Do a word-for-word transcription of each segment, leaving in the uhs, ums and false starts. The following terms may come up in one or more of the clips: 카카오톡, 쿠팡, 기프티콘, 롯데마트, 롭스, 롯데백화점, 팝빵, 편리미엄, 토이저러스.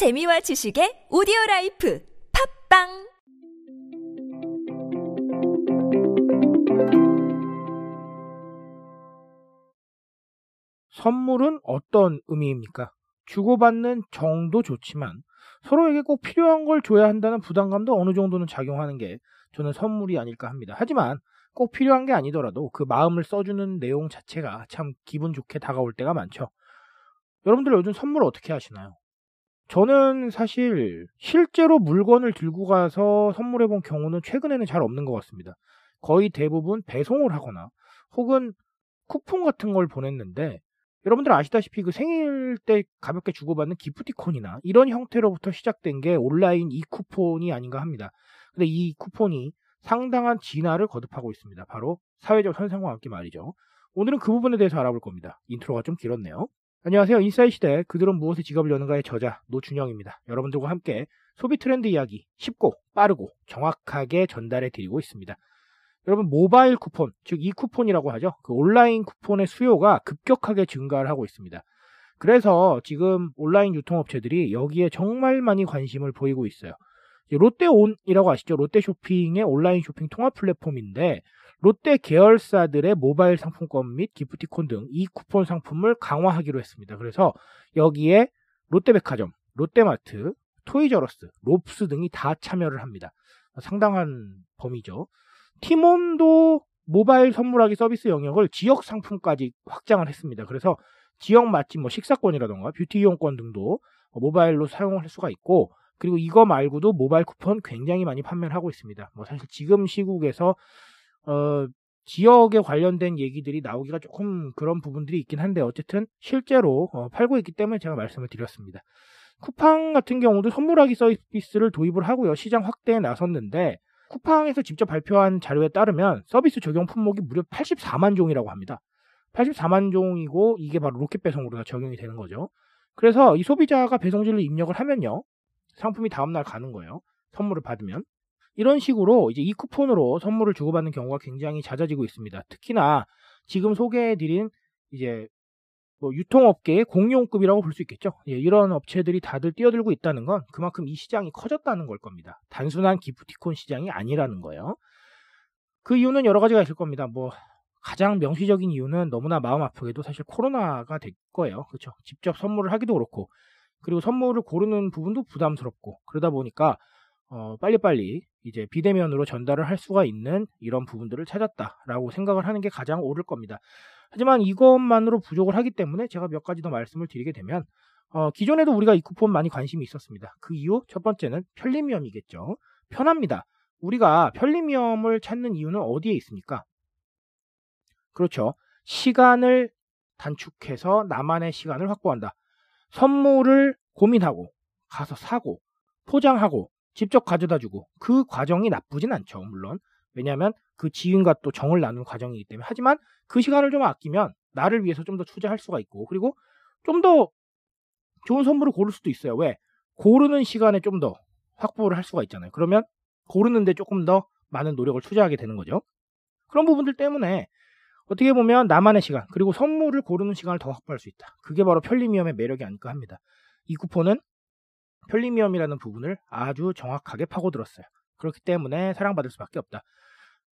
재미와 지식의 오디오라이프 팝빵! 선물은 어떤 의미입니까? 주고받는 정도 좋지만 서로에게 꼭 필요한 걸 줘야 한다는 부담감도 어느 정도는 작용하는 게 저는 선물이 아닐까 합니다. 하지만 꼭 필요한 게 아니더라도 그 마음을 써주는 내용 자체가 참 기분 좋게 다가올 때가 많죠. 여러분들 요즘 선물 어떻게 하시나요? 저는 사실 실제로 물건을 들고 가서 선물해본 경우는 최근에는 잘 없는 것 같습니다. 거의 대부분 배송을 하거나 혹은 쿠폰 같은 걸 보냈는데, 여러분들 아시다시피 그 생일 때 가볍게 주고받는 기프티콘이나 이런 형태로부터 시작된 게 온라인 이 쿠폰이 아닌가 합니다. 근데 이 쿠폰이 상당한 진화를 거듭하고 있습니다. 바로 사회적 현상과 함께 말이죠. 오늘은 그 부분에 대해서 알아볼 겁니다. 인트로가 좀 길었네요. 안녕하세요. 인사이트 시대 그들은 무엇에 지갑을 여는가의 저자 노준영입니다. 여러분들과 함께 소비 트렌드 이야기 쉽고 빠르고 정확하게 전달해 드리고 있습니다. 여러분, 모바일 쿠폰, 즉 이 쿠폰이라고 하죠. 그 온라인 쿠폰의 수요가 급격하게 증가를 하고 있습니다. 그래서 지금 온라인 유통업체들이 여기에 정말 많이 관심을 보이고 있어요. 롯데온이라고 아시죠? 롯데쇼핑의 온라인 쇼핑 통합 플랫폼인데, 롯데 계열사들의 모바일 상품권 및 기프티콘 등 이 쿠폰 상품을 강화하기로 했습니다. 그래서 여기에 롯데백화점, 롯데마트, 토이저러스, 롭스 등이 다 참여를 합니다. 상당한 범위죠. 티몬도 모바일 선물하기 서비스 영역을 지역 상품까지 확장을 했습니다. 그래서 지역 맛집 뭐 식사권이라던가 뷰티 이용권 등도 모바일로 사용을 할 수가 있고, 그리고 이거 말고도 모바일 쿠폰 굉장히 많이 판매를 하고 있습니다. 뭐 사실 지금 시국에서 어, 지역에 관련된 얘기들이 나오기가 조금 그런 부분들이 있긴 한데, 어쨌든 실제로 어, 팔고 있기 때문에 제가 말씀을 드렸습니다. 쿠팡 같은 경우도 선물하기 서비스를 도입을 하고요. 시장 확대에 나섰는데, 쿠팡에서 직접 발표한 자료에 따르면 서비스 적용 품목이 무려 팔십사만 종이라고 합니다. 팔십사만 종이고 이게 바로 로켓 배송으로 다 적용이 되는 거죠. 그래서 이 소비자가 배송지를 입력을 하면요, 상품이 다음날 가는 거예요. 선물을 받으면. 이런 식으로 이제 이 쿠폰으로 선물을 주고받는 경우가 굉장히 잦아지고 있습니다. 특히나 지금 소개해드린 이제 뭐 유통업계의 공룡급이라고 볼 수 있겠죠. 예, 이런 업체들이 다들 뛰어들고 있다는 건 그만큼 이 시장이 커졌다는 걸 겁니다. 단순한 기프티콘 시장이 아니라는 거예요. 그 이유는 여러 가지가 있을 겁니다. 뭐 가장 명시적인 이유는 너무나 마음 아프게도 사실 코로나가 될 거예요. 그렇죠. 직접 선물을 하기도 그렇고, 그리고 선물을 고르는 부분도 부담스럽고, 그러다 보니까 어, 빨리빨리 이제 비대면으로 전달을 할 수가 있는 이런 부분들을 찾았다라고 생각을 하는 게 가장 옳을 겁니다. 하지만 이것만으로 부족을 하기 때문에 제가 몇 가지 더 말씀을 드리게 되면, 어, 기존에도 우리가 이 쿠폰 많이 관심이 있었습니다. 그 이후 첫 번째는 편리미엄이겠죠. 편합니다. 우리가 편리미엄을 찾는 이유는 어디에 있습니까? 그렇죠. 시간을 단축해서 나만의 시간을 확보한다. 선물을 고민하고 가서 사고 포장하고 직접 가져다주고, 그 과정이 나쁘진 않죠. 물론 왜냐하면 그 지인과 또 정을 나눈 과정이기 때문에. 하지만 그 시간을 좀 아끼면 나를 위해서 좀 더 투자할 수가 있고, 그리고 좀 더 좋은 선물을 고를 수도 있어요. 왜? 고르는 시간에 좀 더 확보를 할 수가 있잖아요. 그러면 고르는데 조금 더 많은 노력을 투자하게 되는 거죠. 그런 부분들 때문에 어떻게 보면 나만의 시간, 그리고 선물을 고르는 시간을 더 확보할 수 있다. 그게 바로 편리미엄의 매력이 아닐까 합니다. 이 쿠폰은 편리미엄이라는 부분을 아주 정확하게 파고들었어요. 그렇기 때문에 사랑받을 수밖에 없다.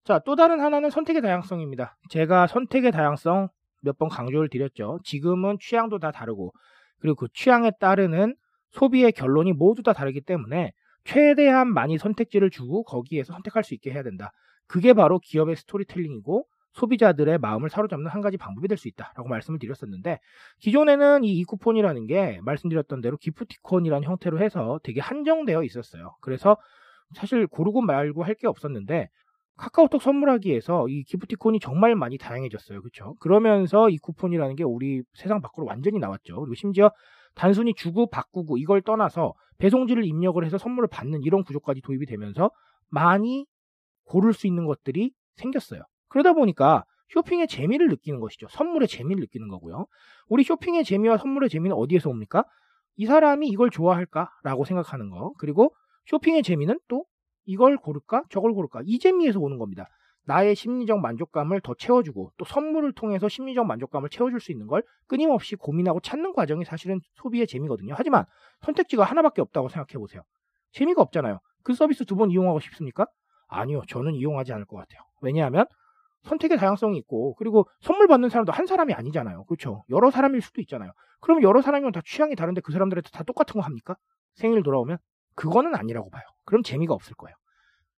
자, 또 다른 하나는 선택의 다양성입니다. 제가 선택의 다양성 몇 번 강조를 드렸죠. 지금은 취향도 다 다르고, 그리고 그 취향에 따르는 소비의 결론이 모두 다 다르기 때문에 최대한 많이 선택지를 주고 거기에서 선택할 수 있게 해야 된다. 그게 바로 기업의 스토리텔링이고 소비자들의 마음을 사로잡는 한 가지 방법이 될 수 있다라고 말씀을 드렸었는데, 기존에는 이 이쿠폰이라는 게 말씀드렸던 대로 기프티콘이라는 형태로 해서 되게 한정되어 있었어요. 그래서 사실 고르고 말고 할 게 없었는데, 카카오톡 선물하기에서 이 기프티콘이 정말 많이 다양해졌어요. 그렇죠? 그러면서 이 쿠폰이라는 게 우리 세상 밖으로 완전히 나왔죠. 그리고 심지어 단순히 주고 바꾸고 이걸 떠나서 배송지를 입력을 해서 선물을 받는 이런 구조까지 도입이 되면서 많이 고를 수 있는 것들이 생겼어요. 그러다 보니까 쇼핑의 재미를 느끼는 것이죠. 선물의 재미를 느끼는 거고요. 우리 쇼핑의 재미와 선물의 재미는 어디에서 옵니까? 이 사람이 이걸 좋아할까라고 생각하는 거. 그리고 쇼핑의 재미는 또 이걸 고를까? 저걸 고를까? 이 재미에서 오는 겁니다. 나의 심리적 만족감을 더 채워주고 또 선물을 통해서 심리적 만족감을 채워줄 수 있는 걸 끊임없이 고민하고 찾는 과정이 사실은 소비의 재미거든요. 하지만 선택지가 하나밖에 없다고 생각해보세요. 재미가 없잖아요. 그 서비스 두 번 이용하고 싶습니까? 아니요. 저는 이용하지 않을 것 같아요. 왜냐하면 선택의 다양성이 있고 그리고 선물 받는 사람도 한 사람이 아니잖아요. 그렇죠? 여러 사람일 수도 있잖아요. 그럼 여러 사람이면 다 취향이 다른데 그 사람들한테 다 똑같은 거 합니까? 생일 돌아오면? 그거는 아니라고 봐요. 그럼 재미가 없을 거예요.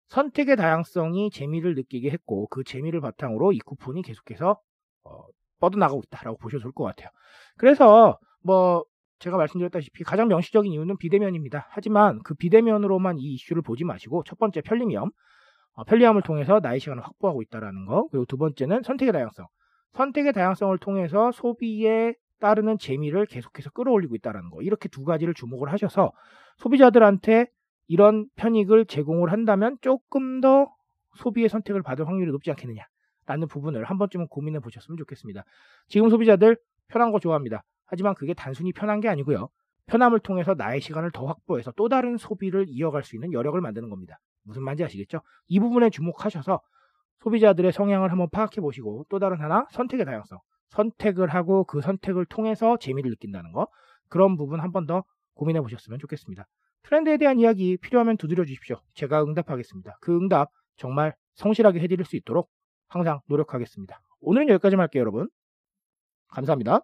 선택의 다양성이 재미를 느끼게 했고 그 재미를 바탕으로 이 쿠폰이 계속해서 어, 뻗어나가고 있다라고 보셔도 좋을 것 같아요. 그래서 뭐 제가 말씀드렸다시피 가장 명시적인 이유는 비대면입니다. 하지만 그 비대면으로만 이 이슈를 보지 마시고 첫 번째 편리미엄, 어, 편리함을 통해서 나의 시간을 확보하고 있다는 거, 그리고 두 번째는 선택의 다양성, 선택의 다양성을 통해서 소비에 따르는 재미를 계속해서 끌어올리고 있다는 거, 이렇게 두 가지를 주목을 하셔서 소비자들한테 이런 편익을 제공을 한다면 조금 더 소비의 선택을 받을 확률이 높지 않겠느냐라는 부분을 한 번쯤은 고민해 보셨으면 좋겠습니다. 지금 소비자들 편한 거 좋아합니다. 하지만 그게 단순히 편한 게 아니고요. 편함을 통해서 나의 시간을 더 확보해서 또 다른 소비를 이어갈 수 있는 여력을 만드는 겁니다. 무슨 말인지 아시겠죠? 이 부분에 주목하셔서 소비자들의 성향을 한번 파악해 보시고 또 다른 하나 선택의 다양성. 선택을 하고 그 선택을 통해서 재미를 느낀다는 거. 그런 부분 한 번 더 고민해 보셨으면 좋겠습니다. 트렌드에 대한 이야기 필요하면 두드려 주십시오. 제가 응답하겠습니다. 그 응답 정말 성실하게 해드릴 수 있도록 항상 노력하겠습니다. 오늘은 여기까지만 할게요, 여러분. 감사합니다.